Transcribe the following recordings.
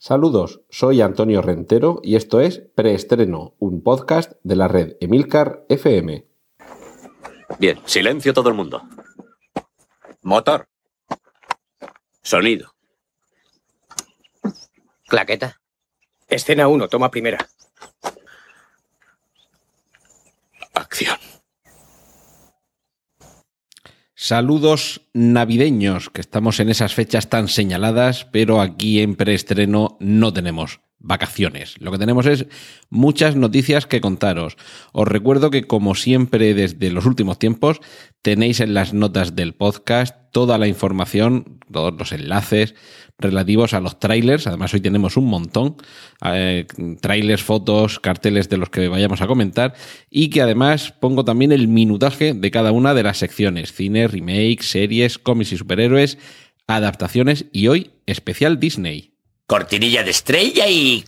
Saludos, soy Antonio Rentero y esto es Preestreno, un podcast de la red Emilcar FM. Bien, silencio todo el mundo. Motor. Sonido. Claqueta. Escena 1, toma primera. Acción. Saludos navideños, que estamos en esas fechas tan señaladas, pero aquí en Preestreno no tenemos vacaciones. Lo que tenemos es muchas noticias que contaros. Os recuerdo que, como siempre desde los últimos tiempos, tenéis en las notas del podcast toda la información, todos los enlaces relativos a los trailers. Además, hoy tenemos un montón. Trailers, fotos, carteles de los que vayamos a comentar. Y que además pongo también el minutaje de cada una de las secciones. Cine, remake, series, cómics y superhéroes, adaptaciones y hoy, especial Disney. Cortinilla de estrella y...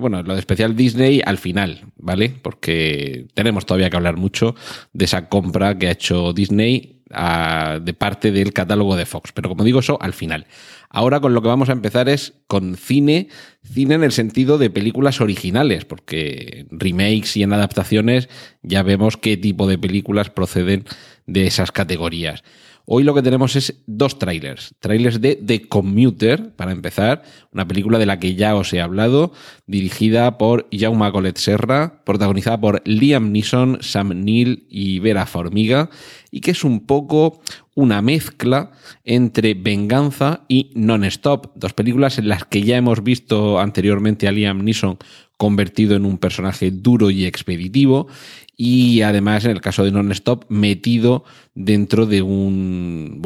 Bueno, lo de especial Disney al final, ¿vale? Porque tenemos todavía que hablar mucho de esa compra que ha hecho Disney de parte del catálogo de Fox. Pero como digo, eso al final. Ahora con lo que vamos a empezar es con cine en el sentido de películas originales, porque en remakes y en adaptaciones ya vemos qué tipo de películas proceden de esas categorías. Hoy lo que tenemos es dos trailers de The Commuter, para empezar, una película de la que ya os he hablado, dirigida por Jaume Collet Serra, protagonizada por Liam Neeson, Sam Neill y Vera Farmiga, y que es un poco una mezcla entre Venganza y Non-Stop, dos películas en las que ya hemos visto anteriormente a Liam Neeson convertido en un personaje duro y expeditivo, y además en el caso de Non-Stop metido dentro de un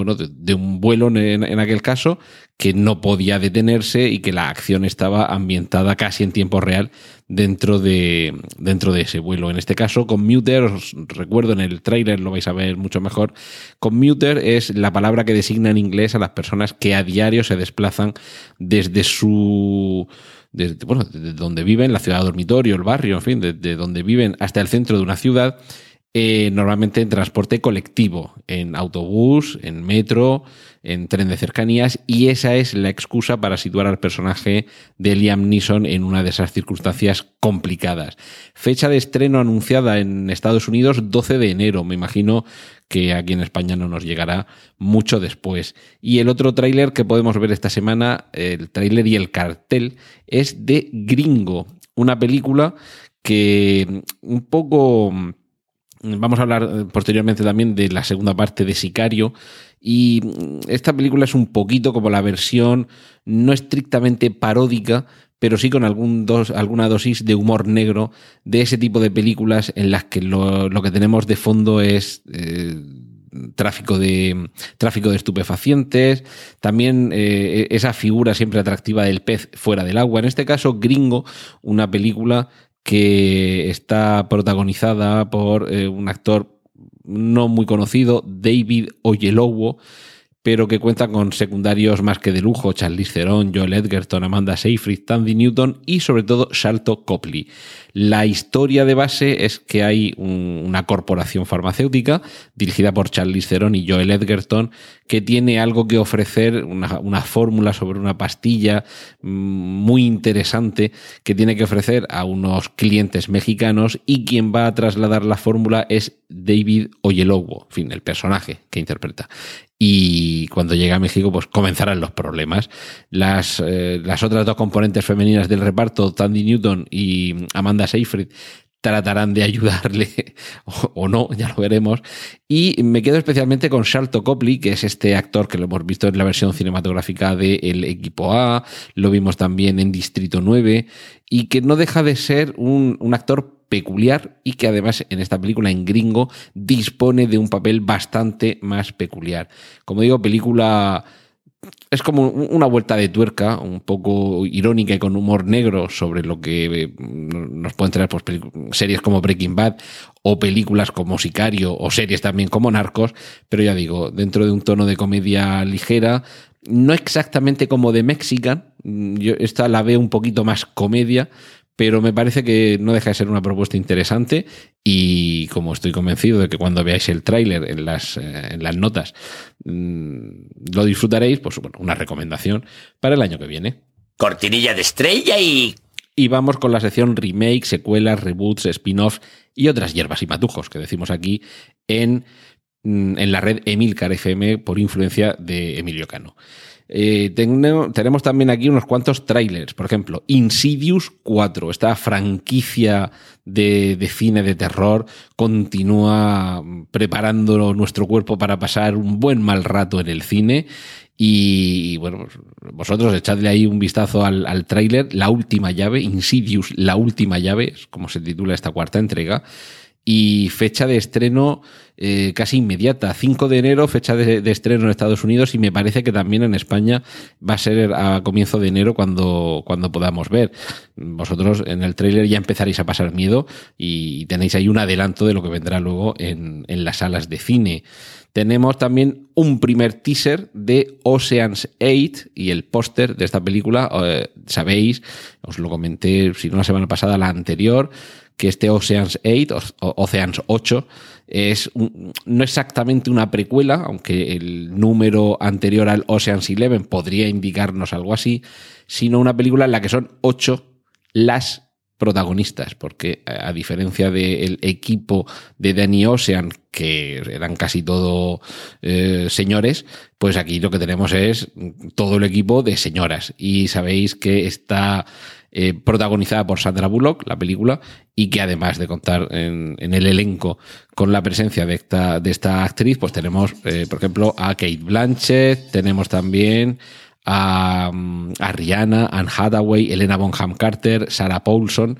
vuelo en aquel caso que no podía detenerse y que la acción estaba ambientada casi en tiempo real dentro de ese vuelo. En este caso, Commuter, os recuerdo, en el tráiler lo vais a ver mucho mejor. Commuter es la palabra que designa en inglés a las personas que a diario se desplazan desde donde viven, la ciudad dormitorio, el barrio, en fin, desde donde viven hasta el centro de una ciudad, normalmente en transporte colectivo, en autobús, en metro, en tren de cercanías, y esa es la excusa para situar al personaje de Liam Neeson en una de esas circunstancias complicadas. Fecha de estreno anunciada en Estados Unidos, 12 de enero, me imagino que aquí en España no nos llegará mucho después. Y el otro tráiler que podemos ver esta semana, el tráiler y el cartel, es de Gringo, una película que un poco... Vamos a hablar posteriormente también de la segunda parte de Sicario, y esta película es un poquito como la versión no estrictamente paródica, pero sí con alguna dosis de humor negro de ese tipo de películas en las que lo que tenemos de fondo es... Tráfico de estupefacientes, también esa figura siempre atractiva del pez fuera del agua. En este caso, Gringo, una película que está protagonizada por un actor no muy conocido, David Oyelowo, pero que cuenta con secundarios más que de lujo: Charlize Theron, Joel Edgerton, Amanda Seyfried, Thandie Newton y sobre todo Sharlto Copley. La historia de base es que hay una corporación farmacéutica dirigida por Charlize Theron y Joel Edgerton que tiene algo que ofrecer, una fórmula sobre una pastilla muy interesante que tiene que ofrecer a unos clientes mexicanos, y quien va a trasladar la fórmula es David Oyelowo, en fin, el personaje que interpreta. Y cuando llega a México, pues comenzarán los problemas. Las otras dos componentes femeninas del reparto, Thandie Newton y Amanda Seyfried, tratarán de ayudarle o no, ya lo veremos. Y me quedo especialmente con Sharlto Copley, que es este actor que lo hemos visto en la versión cinematográfica de El Equipo A, lo vimos también en Distrito 9, y que no deja de ser un actor peculiar, y que además en esta película, en Gringo, dispone de un papel bastante más peculiar. Como digo, película... Es como una vuelta de tuerca un poco irónica y con humor negro sobre lo que nos pueden traer pues series como Breaking Bad o películas como Sicario o series también como Narcos, pero ya digo, dentro de un tono de comedia ligera, no exactamente como The Mexican. Yo esta la veo un poquito más comedia, pero me parece que no deja de ser una propuesta interesante, y como estoy convencido de que cuando veáis el tráiler en las notas lo disfrutaréis, pues bueno, una recomendación para el año que viene. Cortinilla de estrella y... Y vamos con la sección remake, secuelas, reboots, spin-offs y otras hierbas y matujos que decimos aquí en la red Emilcar FM por influencia de Emilio Cano. Tenemos también aquí unos cuantos trailers. Por ejemplo, Insidious 4, esta franquicia de cine de terror, continúa preparando nuestro cuerpo para pasar un buen mal rato en el cine. Y bueno, vosotros echadle ahí un vistazo al tráiler, La Última Llave, Insidious, La Última Llave, es como se titula esta cuarta entrega. Y fecha de estreno casi inmediata, 5 de enero, fecha de estreno en Estados Unidos, y me parece que también en España va a ser a comienzo de enero cuando podamos ver. Vosotros en el tráiler ya empezaréis a pasar miedo y tenéis ahí un adelanto de lo que vendrá luego en las salas de cine. Tenemos también un primer teaser de Ocean's 8 y el póster de esta película, sabéis, os lo comenté, si no la semana pasada, la anterior, que este Ocean's 8 es no exactamente una precuela, aunque el número anterior al Ocean's 11 podría indicarnos algo así, sino una película en la que son 8 las protagonistas, porque a diferencia del equipo de Danny Ocean, que eran casi todo señores, pues aquí lo que tenemos es todo el equipo de señoras. Y sabéis que está protagonizada por Sandra Bullock, la película, y que además de contar en el elenco con la presencia de esta actriz, pues tenemos, por ejemplo, a Cate Blanchett, tenemos también a Rihanna, Anne Hathaway, Helena Bonham Carter, Sarah Paulson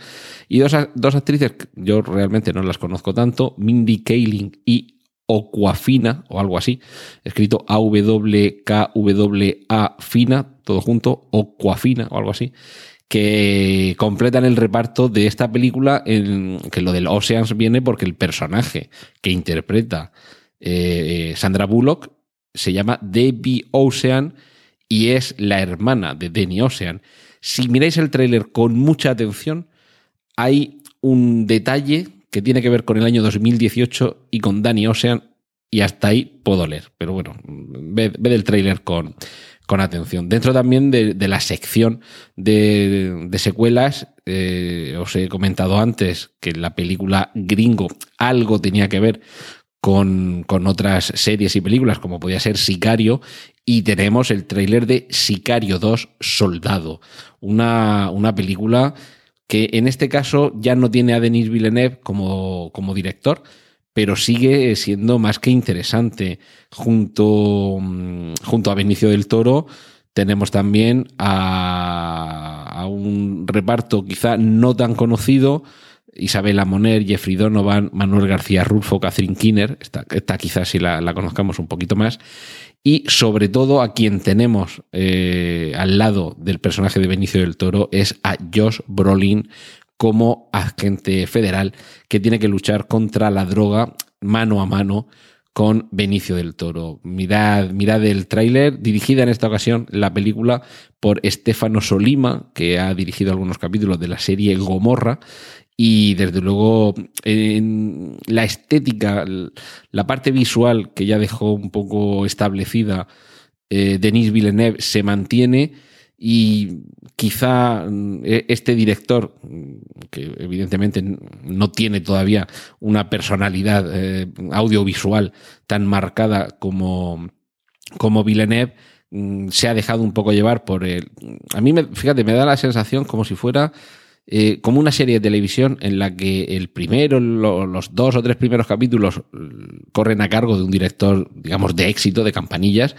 y dos actrices que yo realmente no las conozco tanto, Mindy Kaling y Okwafina, o algo así, escrito A-W-K-W-A-Fina, todo junto, Okwafina, o algo así, que completan el reparto de esta película, que lo del Oceans viene porque el personaje que interpreta Sandra Bullock se llama Debbie Ocean, y es la hermana de Danny Ocean. Si miráis el tráiler con mucha atención, hay un detalle que tiene que ver con el año 2018 y con Danny Ocean, y hasta ahí puedo leer. Pero bueno, ved el tráiler con atención. Dentro también de la sección de secuelas, os he comentado antes que la película Gringo algo tenía que ver con otras series y películas, como podía ser Sicario, y tenemos el tráiler de Sicario 2 Soldado, una película que en este caso ya no tiene a Denis Villeneuve como director, pero sigue siendo más que interesante. Junto a Benicio del Toro tenemos también a un reparto quizá no tan conocido: Isabela Moner, Jeffrey Donovan, Manuel García Rulfo, Catherine Keener, esta quizás si la conozcamos un poquito más, y sobre todo a quien tenemos al lado del personaje de Benicio del Toro es a Josh Brolin como agente federal que tiene que luchar contra la droga mano a mano con Benicio del Toro. Mirad el tráiler, dirigida en esta ocasión la película por Stefano Solima, que ha dirigido algunos capítulos de la serie Gomorra, y desde luego en la estética, la parte visual que ya dejó un poco establecida Denis Villeneuve se mantiene, y quizá este director, que evidentemente no tiene todavía una personalidad audiovisual tan marcada como Villeneuve, se ha dejado un poco llevar por él. A mí, me da la sensación como si fuera como una serie de televisión en la que los 2 o 3 primeros capítulos corren a cargo de un director, digamos, de éxito, de campanillas,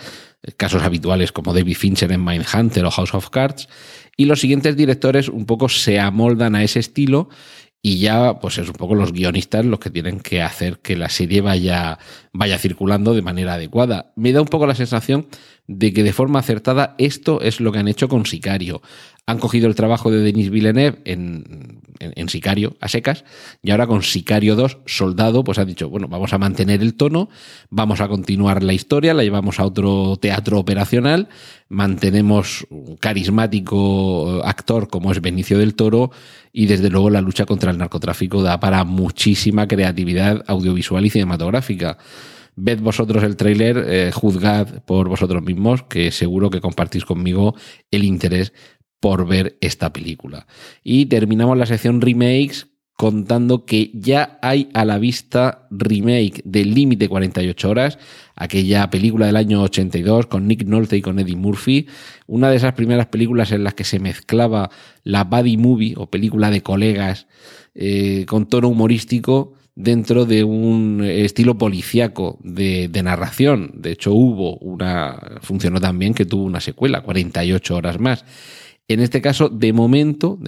casos habituales como David Fincher en Mindhunter o House of Cards, y los siguientes directores un poco se amoldan a ese estilo, y ya pues es un poco los guionistas los que tienen que hacer que la serie vaya circulando de manera adecuada. Me da un poco la sensación de que de forma acertada esto es lo que han hecho con Sicario. Han cogido el trabajo de Denis Villeneuve en Sicario a secas, y ahora con Sicario 2 Soldado pues han dicho, bueno, vamos a mantener el tono, vamos a continuar la historia, la llevamos a otro teatro operacional, mantenemos un carismático actor como es Benicio del Toro, y desde luego la lucha contra el narcotráfico da para muchísima creatividad audiovisual y cinematográfica. Ved vosotros el tráiler, juzgad por vosotros mismos, que seguro que compartís conmigo el interés por ver esta película. Y terminamos la sección remakes contando que ya hay a la vista remake de Límite 48 horas, aquella película del año 82 con Nick Nolte y con Eddie Murphy, una de esas primeras películas en las que se mezclaba la buddy movie o película de colegas con tono humorístico dentro de un estilo policíaco de narración. De hecho, funcionó también que tuvo una secuela, 48 horas más. En este caso, de momento,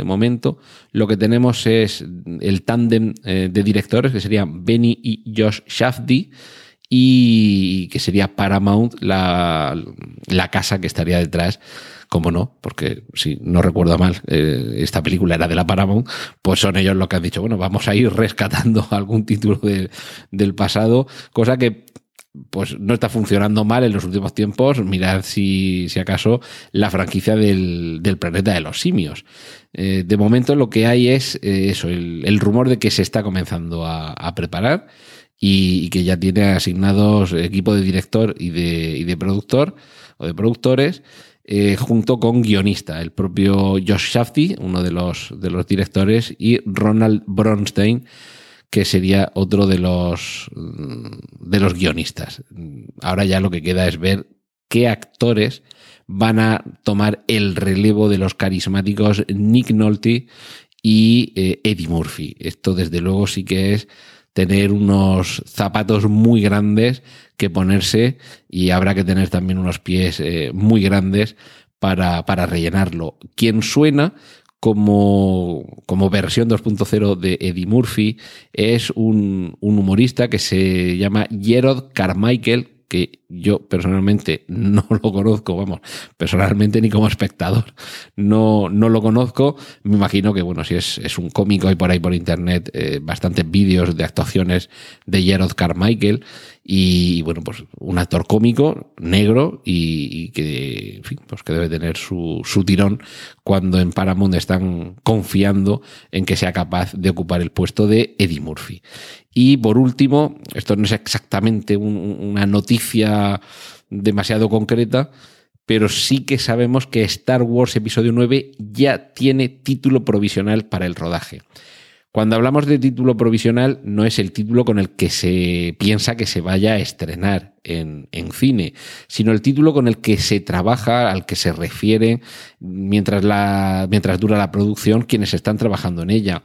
lo que tenemos es el tándem de directores, que serían Benny y Josh Safdie, y que sería Paramount la casa que estaría detrás, como no, porque si no recuerdo mal, esta película era de la Paramount, pues son ellos los que han dicho, bueno, vamos a ir rescatando algún título del pasado, cosa que pues no está funcionando mal en los últimos tiempos. Mirad si acaso la franquicia del planeta de los simios. De momento lo que hay es eso, el rumor de que se está comenzando a preparar y que ya tiene asignados equipo de director y de productor o de productores, junto con guionista, el propio Josh Safdie, uno de los directores, y Ronald Bronstein, que sería otro de los guionistas. Ahora ya lo que queda es ver qué actores van a tomar el relevo de los carismáticos Nick Nolte y Eddie Murphy. Esto desde luego sí que es tener unos zapatos muy grandes que ponerse, y habrá que tener también unos pies muy grandes para rellenarlo. Quien suena como versión 2.0 de Eddie Murphy es un humorista que se llama Jerrod Carmichael, que yo personalmente no lo conozco, personalmente ni como espectador no lo conozco. Me imagino que, bueno, si es un cómico, hay por ahí por internet bastantes vídeos de actuaciones de Jerrod Carmichael, y bueno, pues un actor cómico negro y que, en fin, pues que debe tener su tirón cuando en Paramount están confiando en que sea capaz de ocupar el puesto de Eddie Murphy. Y por último, esto no es exactamente una noticia demasiado concreta, pero sí que sabemos que Star Wars Episodio IX ya tiene título provisional para el rodaje. Cuando hablamos de título provisional, no es el título con el que se piensa que se vaya a estrenar en cine, sino el título con el que se trabaja, al que se refieren mientras dura la producción quienes están trabajando en ella.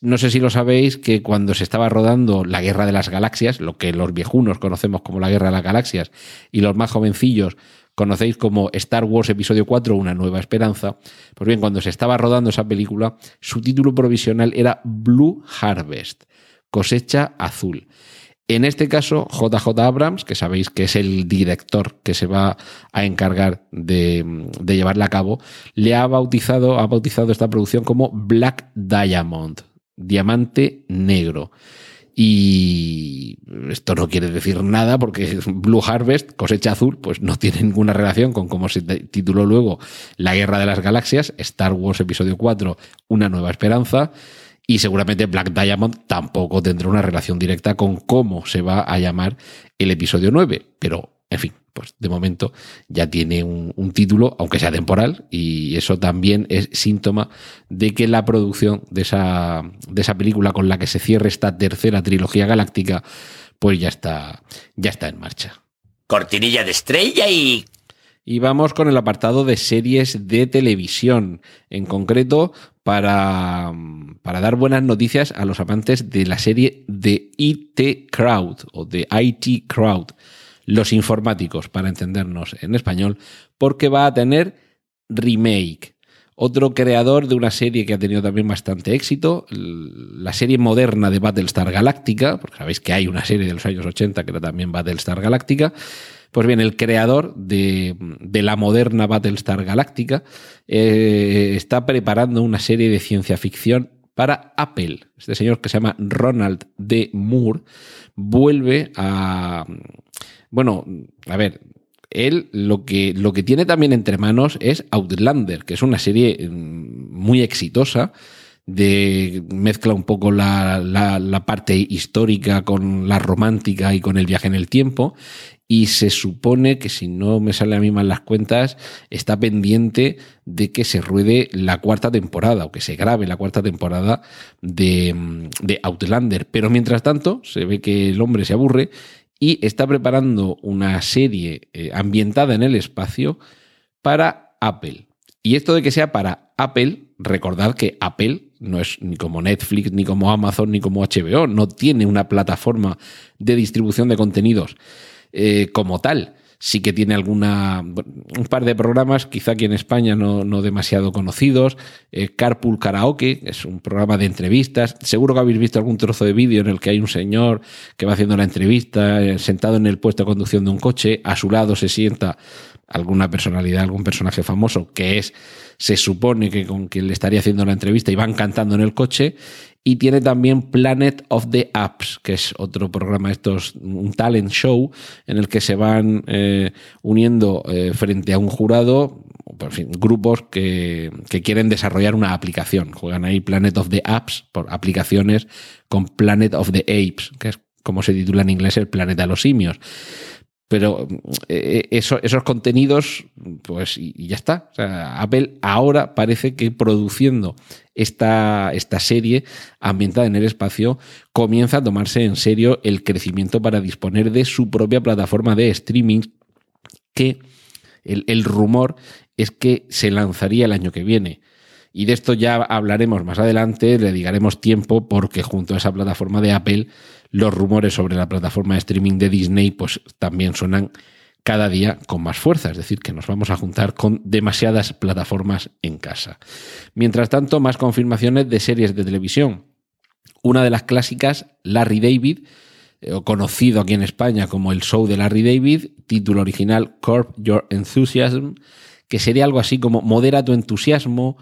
No sé si lo sabéis, que cuando se estaba rodando La Guerra de las Galaxias, lo que los viejunos conocemos como La Guerra de las Galaxias y los más jovencillos conocéis como Star Wars Episodio IV, Una Nueva Esperanza, pues bien, cuando se estaba rodando esa película, su título provisional era Blue Harvest, Cosecha Azul. En este caso, J.J. Abrams, que sabéis que es el director que se va a encargar de llevarla a cabo, ha bautizado esta producción como Black Diamond, Diamante Negro. Y esto no quiere decir nada, porque Blue Harvest, Cosecha Azul, pues no tiene ninguna relación con cómo se tituló luego La Guerra de las Galaxias, Star Wars Episodio IV, Una Nueva Esperanza, y seguramente Black Diamond tampoco tendrá una relación directa con cómo se va a llamar el Episodio 9, pero en fin, pues de momento ya tiene un título, aunque sea temporal, y eso también es síntoma de que la producción de esa película con la que se cierre esta tercera trilogía galáctica, pues ya está en marcha. Cortinilla de estrella y... Y vamos con el apartado de series de televisión, en concreto para dar buenas noticias a los amantes de la serie de IT Crowd, Los informáticos, para entendernos en español, porque va a tener remake. Otro creador de una serie que ha tenido también bastante éxito, la serie moderna de Battlestar Galáctica, porque sabéis que hay una serie de los años 80 que era también Battlestar Galáctica. Pues bien, el creador de la moderna Battlestar Galáctica está preparando una serie de ciencia ficción para Apple. Este señor, que se llama Ronald D. Moore, vuelve a... Bueno, a ver, él lo que tiene también entre manos es Outlander, que es una serie muy exitosa de mezcla un poco la parte histórica con la romántica y con el viaje en el tiempo, y se supone que, si no me sale a mí mal las cuentas, está pendiente de que se ruede la cuarta temporada o que se grabe la cuarta temporada de Outlander. Pero mientras tanto se ve que el hombre se aburre y está preparando una serie ambientada en el espacio para Apple. Y esto de que sea para Apple, recordad que Apple no es ni como Netflix, ni como Amazon, ni como HBO. No tiene una plataforma de distribución de contenidos como tal. Sí que tiene un par de programas, quizá aquí en España no demasiado conocidos. Carpool Karaoke, es un programa de entrevistas. Seguro que habéis visto algún trozo de vídeo en el que hay un señor que va haciendo la entrevista, sentado en el puesto de conducción de un coche. A su lado se sienta alguna personalidad, algún personaje famoso, se supone que con quien le estaría haciendo la entrevista, y van cantando en el coche. Y tiene también Planet of the Apps, que es otro programa, un talent show en el que se van uniendo frente a un jurado, en fin, grupos que quieren desarrollar una aplicación. Juegan ahí Planet of the Apps por aplicaciones con Planet of the Apes, que es como se titula en inglés el planeta de los simios. Pero esos contenidos, pues, y ya está. O sea, Apple ahora parece que, produciendo esta serie ambientada en el espacio, comienza a tomarse en serio el crecimiento para disponer de su propia plataforma de streaming, que el rumor es que se lanzaría el año que viene. Y de esto ya hablaremos más adelante, le dedicaremos tiempo, porque junto a esa plataforma de Apple, los rumores sobre la plataforma de streaming de Disney pues también suenan cada día con más fuerza. Es decir, que nos vamos a juntar con demasiadas plataformas en casa. Mientras tanto, más confirmaciones de series de televisión. Una de las clásicas, Larry David, conocido aquí en España como El Show de Larry David, título original Curb Your Enthusiasm, que sería algo así como Modera tu entusiasmo.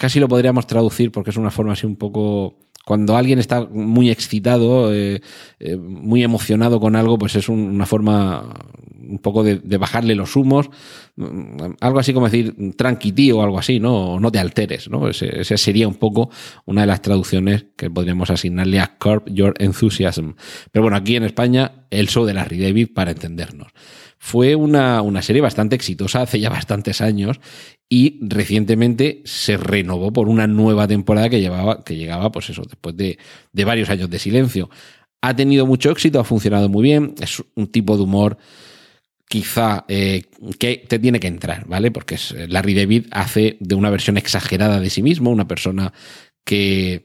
Casi lo podríamos traducir, porque es una forma así un poco... Cuando alguien está muy excitado, muy emocionado con algo, pues es una forma un poco de bajarle los humos. Algo así como decir tranqui tío o algo así, ¿no? O no te alteres, ¿no? Ese sería un poco una de las traducciones que podríamos asignarle a Curb Your Enthusiasm. Pero bueno, aquí en España, El Show de Larry David, para entendernos. Fue una serie bastante exitosa hace ya bastantes años, y recientemente se renovó por una nueva temporada que llegaba, pues eso, después de varios años de silencio. Ha tenido mucho éxito, ha funcionado muy bien. Es un tipo de humor quizá que te tiene que entrar, ¿vale? Porque Larry David hace de una versión exagerada de sí mismo, una persona que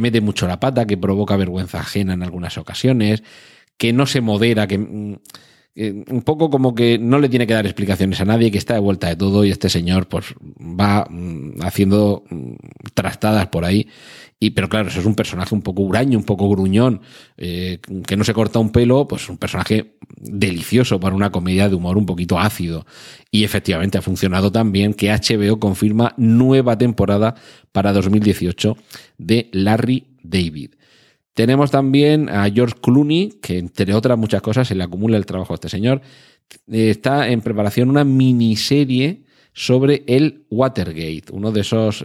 mete mucho la pata, que provoca vergüenza ajena en algunas ocasiones, que no se modera, que... un poco como que no le tiene que dar explicaciones a nadie, que está de vuelta de todo, y este señor pues va haciendo trastadas por ahí. Pero claro, eso es un personaje un poco huraño, un poco gruñón, que no se corta un pelo, pues un personaje delicioso para una comedia de humor un poquito ácido. Y efectivamente ha funcionado tan bien que HBO confirma nueva temporada para 2018 de Larry David. Tenemos también a George Clooney, que entre otras muchas cosas se le acumula el trabajo a este señor. Está en preparación una miniserie sobre el Watergate, uno de esos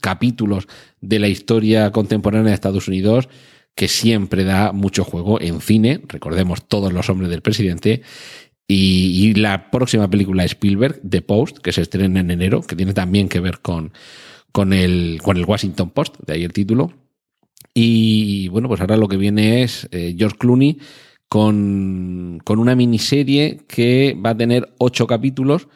capítulos de la historia contemporánea de Estados Unidos que siempre da mucho juego en cine. Recordemos Todos los hombres del presidente. Y la próxima película de Spielberg, The Post, que se estrena en enero, que tiene también que ver con el Washington Post, de ahí el título. Y bueno, pues ahora lo que viene es George Clooney con una miniserie que va a tener 8 capítulos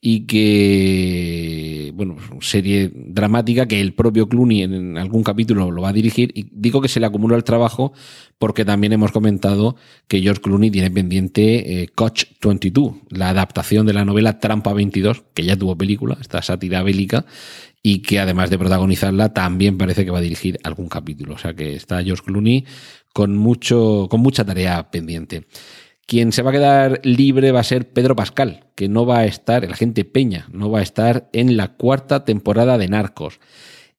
y que, bueno, serie dramática que el propio Clooney en algún capítulo lo va a dirigir. Y digo que se le acumula el trabajo porque también hemos comentado que George Clooney tiene pendiente Catch 22, la adaptación de la novela Trampa 22, que ya tuvo película, esta sátira bélica, y que además de protagonizarla también parece que va a dirigir algún capítulo. O sea que está George Clooney con mucha tarea pendiente. Quien se va a quedar libre va a ser Pedro Pascal, que no va a estar, el agente Peña, no va a estar en la cuarta temporada de Narcos.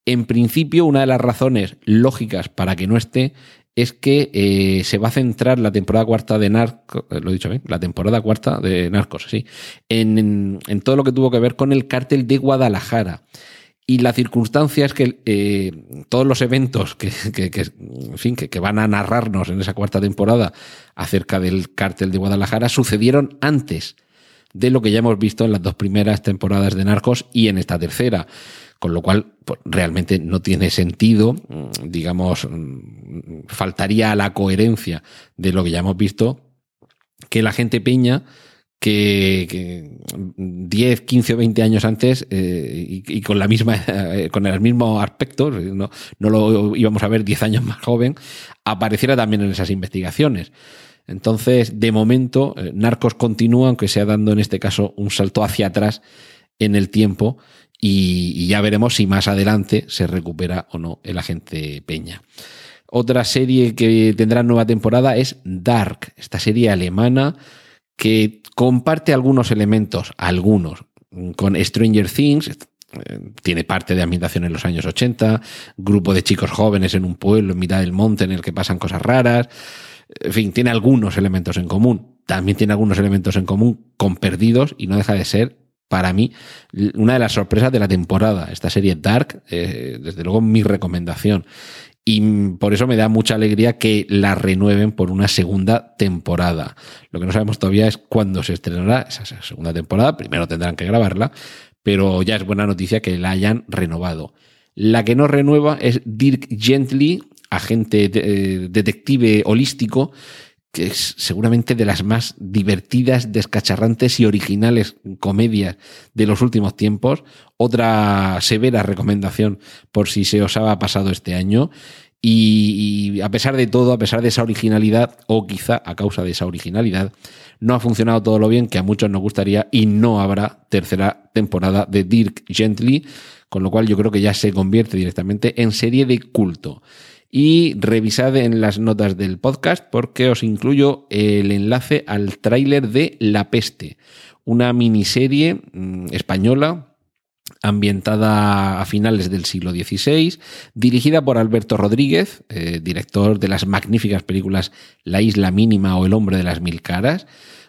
En principio, una de las razones lógicas para que no esté es que se va a centrar la temporada cuarta de Narcos, lo he dicho bien, la temporada cuarta de Narcos, sí, en todo lo que tuvo que ver con el cártel de Guadalajara. Y la circunstancia es que todos los eventos que van a narrarnos en esa cuarta temporada acerca del cártel de Guadalajara sucedieron antes de lo que ya hemos visto en las dos primeras temporadas de Narcos y en esta tercera. Con lo cual, pues, realmente no tiene sentido, digamos, faltaría a la coherencia de lo que ya hemos visto que la gente peña que 10, 15 o 20 años antes y con la misma con el mismo aspecto, no lo íbamos a ver 10 años más joven, apareciera también en esas investigaciones. Entonces, de momento, Narcos continúa, aunque sea dando en este caso un salto hacia atrás en el tiempo, y ya veremos si más adelante se recupera o no el agente Peña. Otra serie que tendrá nueva temporada es Dark, esta serie alemana que comparte algunos elementos con Stranger Things. Tiene parte de ambientación en los años 80, grupo de chicos jóvenes en un pueblo en mitad del monte en el que pasan cosas raras. En fin, tiene algunos elementos en común. También tiene algunos elementos en común con Perdidos y no deja de ser, para mí, una de las sorpresas de la temporada. Esta serie Dark, desde luego, mi recomendación. Y por eso me da mucha alegría que la renueven por una segunda temporada. Lo que no sabemos todavía es cuándo se estrenará esa segunda temporada. Primero tendrán que grabarla, pero ya es buena noticia que la hayan renovado. La que no renueva es Dirk Gently, agente detective holístico, que es seguramente de las más divertidas, descacharrantes y originales comedias de los últimos tiempos. Otra severa recomendación por si se os ha pasado este año. Y a pesar de todo, a pesar de esa originalidad, o quizá a causa de esa originalidad, no ha funcionado todo lo bien que a muchos nos gustaría y no habrá tercera temporada de Dirk Gently, con lo cual yo creo que ya se convierte directamente en serie de culto. Y revisad en las notas del podcast porque os incluyo el enlace al tráiler de La Peste, una miniserie española ambientada a finales del siglo XVI, dirigida por Alberto Rodríguez, director de las magníficas películas La Isla Mínima o El Hombre de las Mil Caras.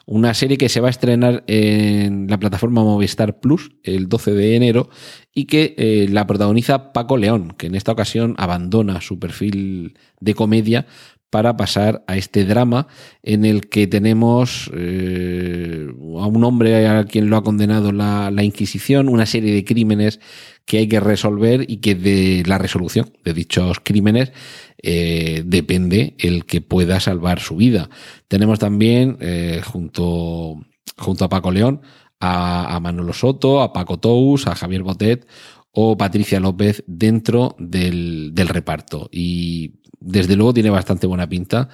Una serie que se va a estrenar en la plataforma Movistar Plus el 12 de enero y que la protagoniza Paco León, que en esta ocasión abandona su perfil de comedia para pasar a este drama en el que tenemos a un hombre a quien lo ha condenado la Inquisición, una serie de crímenes que hay que resolver y que de la resolución de dichos crímenes depende el que pueda salvar su vida. Tenemos también, junto a Paco León, a Manolo Soto, a Paco Tous, a Javier Botet o Patricia López dentro del reparto. Y desde luego tiene bastante buena pinta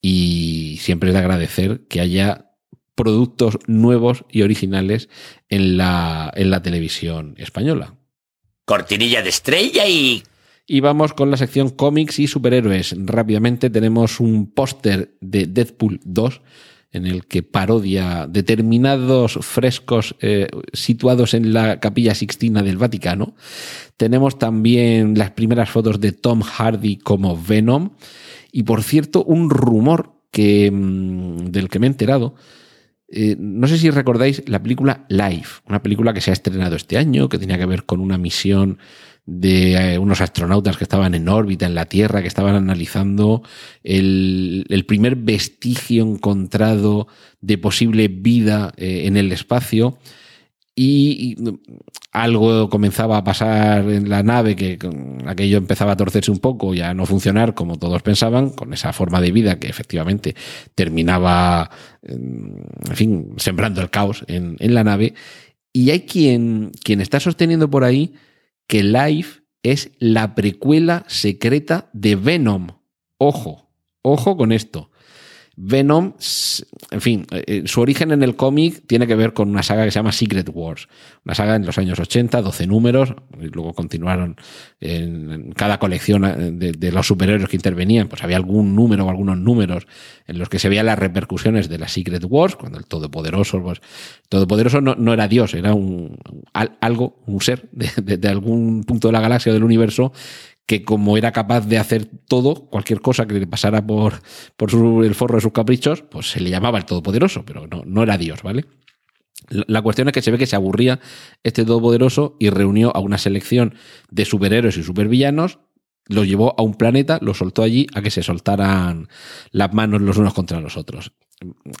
y siempre es de agradecer que haya productos nuevos y originales en la televisión española. Cortinilla de estrella y vamos con la sección cómics y superhéroes. Rápidamente tenemos un póster de Deadpool 2 en el que parodia determinados frescos situados en la Capilla Sixtina del Vaticano. Tenemos también las primeras fotos de Tom Hardy como Venom. Y por cierto, un rumor del que me he enterado. No sé si recordáis la película Life, una película que se ha estrenado este año, que tenía que ver con una misión de unos astronautas que estaban en órbita en la Tierra, que estaban analizando el primer vestigio encontrado de posible vida en el espacio, y algo comenzaba a pasar en la nave, que aquello empezaba a torcerse un poco y a no funcionar como todos pensaban, con esa forma de vida que efectivamente terminaba, en fin, sembrando el caos en la nave. Y hay quien está sosteniendo por ahí que Life es la precuela secreta de Venom. Ojo con esto. Venom, en fin, su origen en el cómic tiene que ver con una saga que se llama Secret Wars, una saga en los años 80, 12 números, y luego continuaron en cada colección de los superhéroes que intervenían, pues había algún número o algunos números en los que se veían las repercusiones de la Secret Wars, cuando el Todopoderoso, no era Dios, era un ser de algún punto de la galaxia o del universo, que como era capaz de hacer todo, cualquier cosa que le pasara por el forro de sus caprichos, pues se le llamaba el Todopoderoso, pero no era Dios, ¿vale? La cuestión es que se ve que se aburría este todopoderoso y reunió a una selección de superhéroes y supervillanos, los llevó a un planeta, los soltó allí a que se soltaran las manos los unos contra los otros.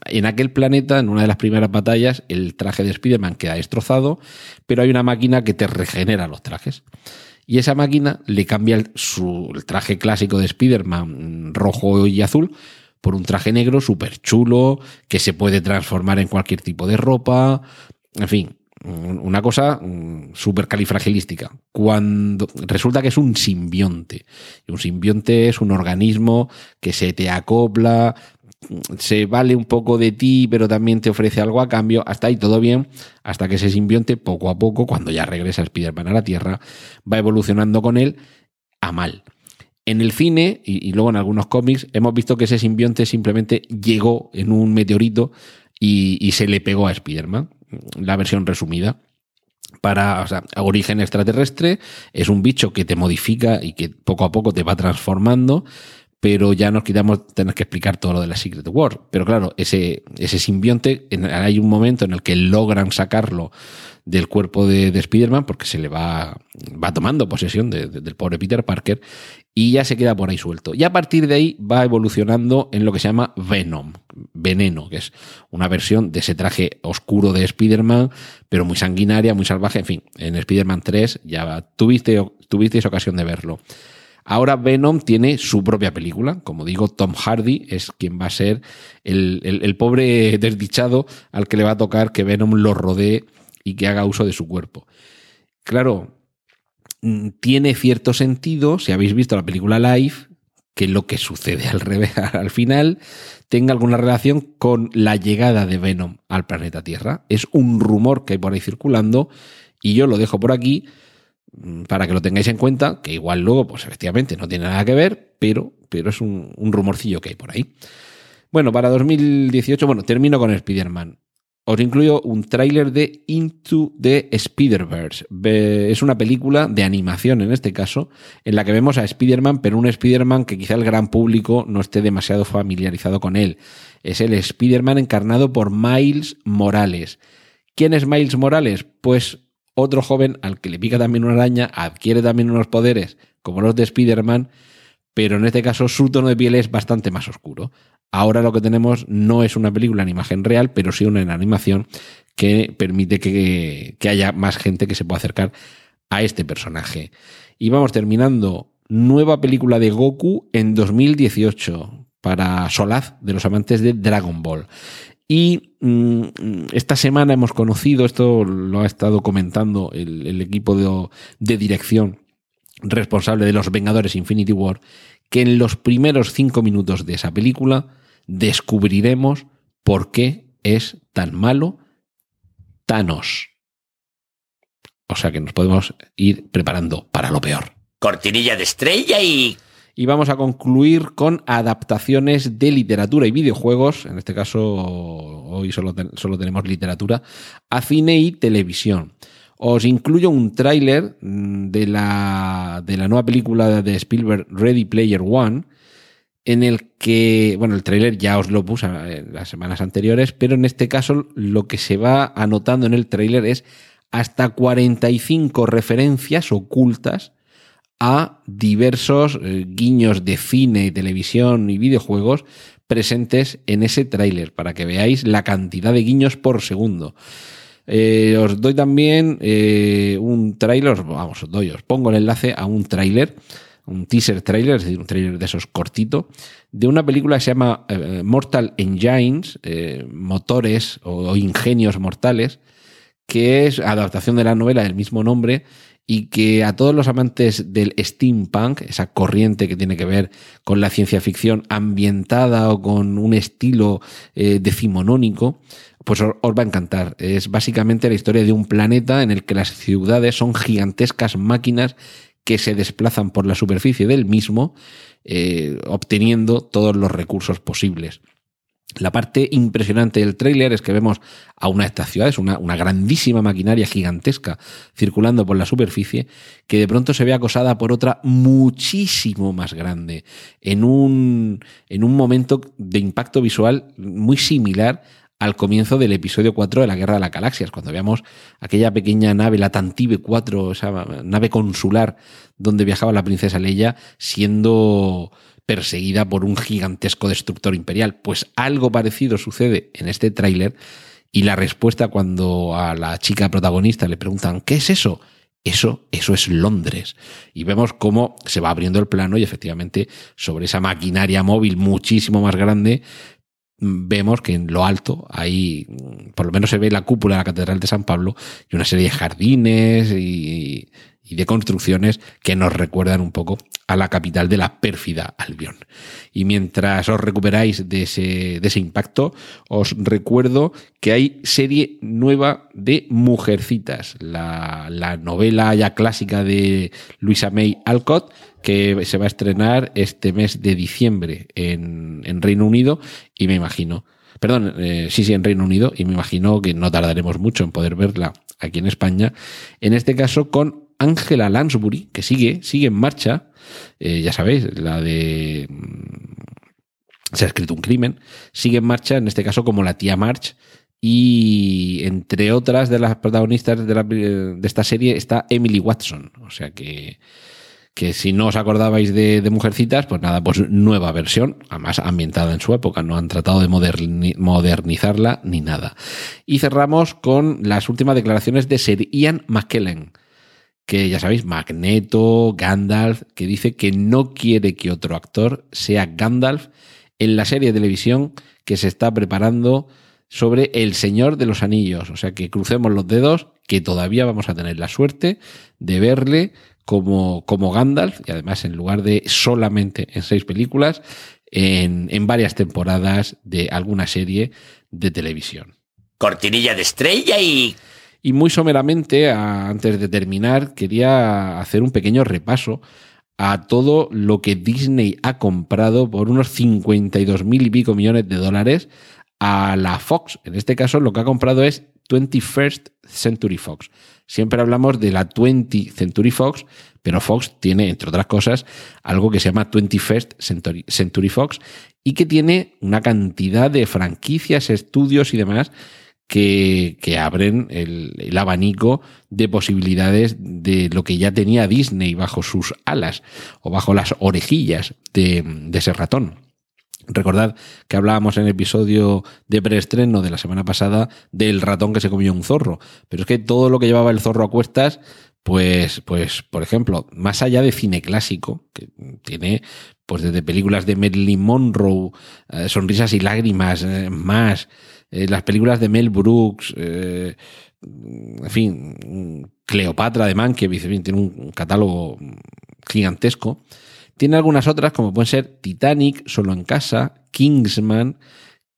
En aquel planeta, en una de las primeras batallas, el traje de Spider-Man queda destrozado, pero hay una máquina que te regenera los trajes. Y esa máquina le cambia el traje clásico de Spider-Man rojo y azul por un traje negro súper chulo que se puede transformar en cualquier tipo de ropa. En fin, una cosa súper califragilística. Cuando resulta que es un simbionte. Un simbionte es un organismo que se te acopla, se vale un poco de ti, pero también te ofrece algo a cambio. Hasta ahí todo bien, hasta que ese simbionte, poco a poco, cuando ya regresa Spider-Man a la Tierra, va evolucionando con él a mal. En el cine, y luego en algunos cómics, hemos visto que ese simbionte simplemente llegó en un meteorito y se le pegó a Spider-Man, la versión resumida. O sea, origen extraterrestre, es un bicho que te modifica y que poco a poco te va transformando, pero ya nos quitamos tener que explicar todo lo de la Secret War. Pero claro, ese simbionte, hay un momento en el que logran sacarlo del cuerpo de Spider-Man porque se le va tomando posesión del pobre Peter Parker y ya se queda por ahí suelto. Y a partir de ahí va evolucionando en lo que se llama Venom, veneno, que es una versión de ese traje oscuro de Spider-Man, pero muy sanguinaria, muy salvaje. En fin, en Spider-Man 3 ya tuvisteis ocasión de verlo. Ahora Venom tiene su propia película. Como digo, Tom Hardy es quien va a ser el pobre desdichado al que le va a tocar que Venom lo rodee y que haga uso de su cuerpo. Claro, tiene cierto sentido, si habéis visto la película Live, que lo que sucede al final tenga alguna relación con la llegada de Venom al planeta Tierra. Es un rumor que hay por ahí circulando y yo lo dejo por aquí para que lo tengáis en cuenta, que igual luego, pues efectivamente, no tiene nada que ver, pero es un rumorcillo que hay por ahí. Bueno, para 2018, termino con Spider-Man. Os incluyo un tráiler de Into the Spider-Verse. Es una película de animación, en este caso, en la que vemos a Spider-Man, pero un Spider-Man que quizá el gran público no esté demasiado familiarizado con él. Es el Spider-Man encarnado por Miles Morales. ¿Quién es Miles Morales? Pues otro joven al que le pica también una araña, adquiere también unos poderes como los de Spider-Man, pero en este caso su tono de piel es bastante más oscuro. Ahora lo que tenemos no es una película en imagen real, pero sí una en animación que permite que haya más gente que se pueda acercar a este personaje. Y vamos terminando, nueva película de Goku en 2018 para Solaz, de los amantes de Dragon Ball. Y esta semana hemos conocido, esto lo ha estado comentando el equipo de dirección responsable de Los Vengadores Infinity War, que en los primeros 5 minutos de esa película descubriremos por qué es tan malo Thanos. O sea que nos podemos ir preparando para lo peor. Cortinilla de estrella y... Y vamos a concluir con adaptaciones de literatura y videojuegos, en este caso hoy solo tenemos literatura, a cine y televisión. Os incluyo un tráiler de la nueva película de Spielberg, Ready Player One, en el que, el tráiler ya os lo puse en las semanas anteriores, pero en este caso lo que se va anotando en el tráiler es hasta 45 referencias ocultas a diversos guiños de cine, televisión y videojuegos presentes en ese tráiler, para que veáis la cantidad de guiños por segundo. Os doy también un tráiler, os pongo el enlace a un tráiler, un teaser tráiler, es decir, un tráiler de esos cortito, de una película que se llama Mortal Engines, motores o ingenios mortales, que es adaptación de la novela del mismo nombre, y que a todos los amantes del steampunk, esa corriente que tiene que ver con la ciencia ficción ambientada o con un estilo decimonónico, pues os va a encantar. Es básicamente la historia de un planeta en el que las ciudades son gigantescas máquinas que se desplazan por la superficie del mismo, obteniendo todos los recursos posibles. La parte impresionante del tráiler es que vemos a una de estas ciudades, una grandísima maquinaria gigantesca circulando por la superficie, que de pronto se ve acosada por otra muchísimo más grande, en un momento de impacto visual muy similar al comienzo del episodio 4 de La Guerra de las Galaxias, cuando veamos aquella pequeña nave, la Tantive 4, esa nave consular donde viajaba la princesa Leia, siendo perseguida por un gigantesco destructor imperial. Pues algo parecido sucede en este tráiler, y la respuesta cuando a la chica protagonista le preguntan ¿qué es eso? Eso es Londres. Y vemos cómo se va abriendo el plano y efectivamente sobre esa maquinaria móvil muchísimo más grande vemos que en lo alto ahí por lo menos se ve la cúpula de la Catedral de San Pablo y una serie de jardines y de construcciones que nos recuerdan un poco a la capital de la pérfida Albión. Y mientras os recuperáis de ese impacto, os recuerdo que hay serie nueva de Mujercitas, la novela ya clásica de Louisa May Alcott, que se va a estrenar este mes de diciembre en Reino Unido y me imagino... Perdón, sí, en Reino Unido, y me imagino que no tardaremos mucho en poder verla aquí en España. En este caso con Angela Lansbury, que sigue en marcha, ya sabéis, la de Se ha escrito un crimen, sigue en marcha, en este caso como la tía March, y entre otras de las protagonistas de esta serie está Emily Watson, o sea que si no os acordabais de Mujercitas, pues nada, pues nueva versión, además ambientada en su época, no han tratado de modernizarla ni nada. Y cerramos con las últimas declaraciones de Sir Ian McKellen, que ya sabéis, Magneto, Gandalf, que dice que no quiere que otro actor sea Gandalf en la serie de televisión que se está preparando sobre El Señor de los Anillos. O sea que crucemos los dedos, que todavía vamos a tener la suerte de verle como Gandalf, y además en lugar de solamente en 6 películas, en varias temporadas de alguna serie de televisión. Cortinilla de estrella y... Y muy someramente, antes de terminar, quería hacer un pequeño repaso a todo lo que Disney ha comprado por unos 52,000 y pico millones de dólares a la Fox. En este caso, lo que ha comprado es 21st Century Fox. Siempre hablamos de la 20th Century Fox, pero Fox tiene, entre otras cosas, algo que se llama 21st Century Fox y que tiene una cantidad de franquicias, estudios y demás que abren el abanico de posibilidades de lo que ya tenía Disney bajo sus alas o bajo las orejillas de ese ratón. Recordad que hablábamos en el episodio de preestreno de la semana pasada del ratón que se comió un zorro, pero es que todo lo que llevaba el zorro a cuestas, pues por ejemplo, más allá de cine clásico, que tiene pues desde películas de Marilyn Monroe, Sonrisas y Lágrimas, más... las películas de Mel Brooks, en fin, Cleopatra de Mankiewicz, en fin, tiene un catálogo gigantesco. Tiene algunas otras, como pueden ser Titanic, Solo en Casa, Kingsman,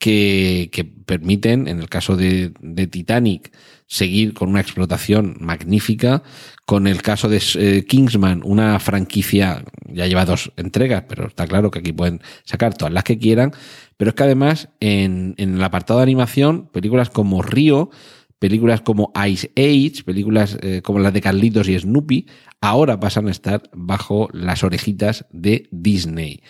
que permiten, en el caso de Titanic, seguir con una explotación magnífica. Con el caso de Kingsman, una franquicia, ya lleva 2 entregas, pero está claro que aquí pueden sacar todas las que quieran. Pero es que además, en el apartado de animación, películas como Río, películas como Ice Age, películas como las de Carlitos y Snoopy, ahora pasan a estar bajo las orejitas de Disney.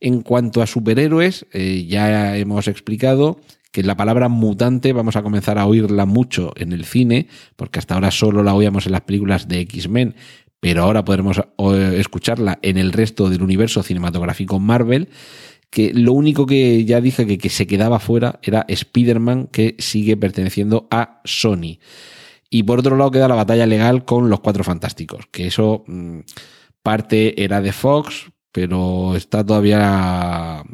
En cuanto a superhéroes, ya hemos explicado que la palabra mutante vamos a comenzar a oírla mucho en el cine, porque hasta ahora solo la oíamos en las películas de X-Men, pero ahora podremos escucharla en el resto del universo cinematográfico Marvel, que lo único que ya dije que se quedaba fuera era Spider-Man, que sigue perteneciendo a Sony. Y por otro lado queda la batalla legal con los 4 Fantásticos, que eso parte era de Fox, pero está todavía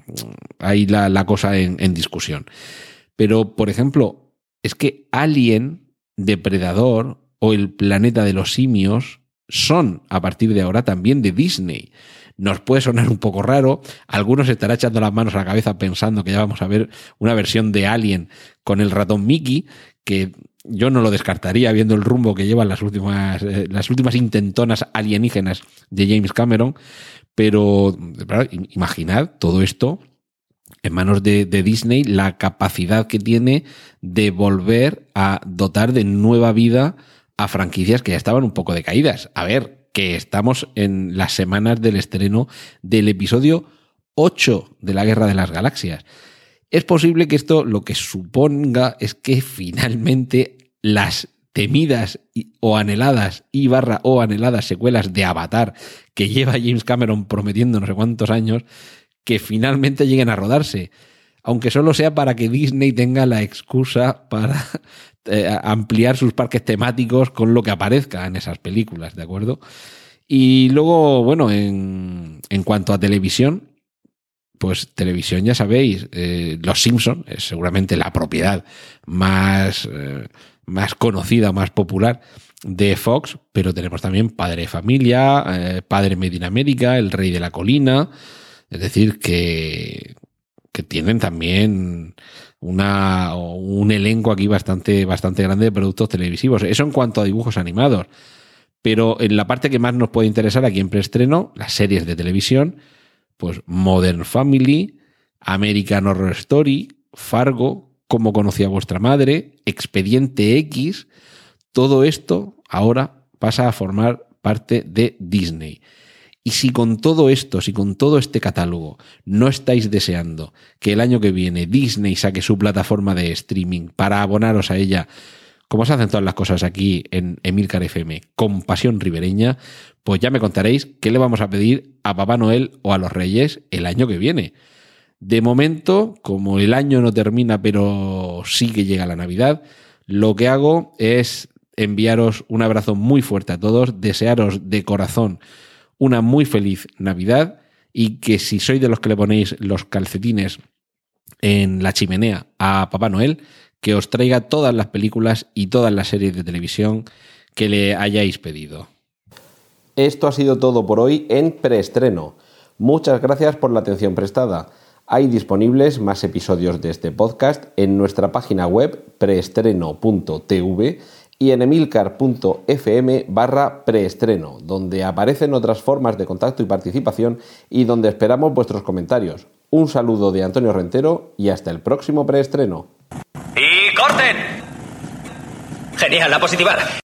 ahí la cosa en discusión. Pero, por ejemplo, es que Alien, Depredador o El Planeta de los Simios son, a partir de ahora, también de Disney. Nos puede sonar un poco raro, algunos estará echando las manos a la cabeza pensando que ya vamos a ver una versión de Alien con el ratón Mickey, que... yo no lo descartaría viendo el rumbo que llevan las últimas intentonas alienígenas de James Cameron, pero claro, imaginad todo esto en manos de Disney, la capacidad que tiene de volver a dotar de nueva vida a franquicias que ya estaban un poco decaídas. A ver, que estamos en las semanas del estreno del episodio 8 de La Guerra de las Galaxias. Es posible que esto lo que suponga es que finalmente las temidas o anheladas secuelas de Avatar que lleva James Cameron prometiendo no sé cuántos años, que finalmente lleguen a rodarse, aunque solo sea para que Disney tenga la excusa para ampliar sus parques temáticos con lo que aparezca en esas películas, ¿de acuerdo? Y luego, bueno, en cuanto a televisión, pues televisión ya sabéis, Los Simpson es seguramente la propiedad más conocida, más popular de Fox, pero tenemos también Padre de Familia, Padre Made in America, El Rey de la Colina, es decir, que tienen también un elenco aquí bastante grande de productos televisivos. Eso en cuanto a dibujos animados. Pero en la parte que más nos puede interesar aquí en preestreno, las series de televisión, pues Modern Family, American Horror Story, Fargo, Cómo conocí a vuestra madre, Expediente X, todo esto ahora pasa a formar parte de Disney. Y si con todo esto, si con todo este catálogo no estáis deseando que el año que viene Disney saque su plataforma de streaming para abonaros a ella, como se hacen todas las cosas aquí en Emilcar FM, con pasión ribereña, pues ya me contaréis qué le vamos a pedir a Papá Noel o a los Reyes el año que viene. De momento, como el año no termina, pero sí que llega la Navidad, lo que hago es enviaros un abrazo muy fuerte a todos, desearos de corazón una muy feliz Navidad y que si sois de los que le ponéis los calcetines en la chimenea a Papá Noel, que os traiga todas las películas y todas las series de televisión que le hayáis pedido. Esto ha sido todo por hoy en Preestreno. Muchas gracias por la atención prestada. Hay disponibles más episodios de este podcast en nuestra página web preestreno.tv y en emilcar.fm/preestreno, donde aparecen otras formas de contacto y participación y donde esperamos vuestros comentarios. Un saludo de Antonio Rentero y hasta el próximo Preestreno. ¡Y corten! Genial, a positivar.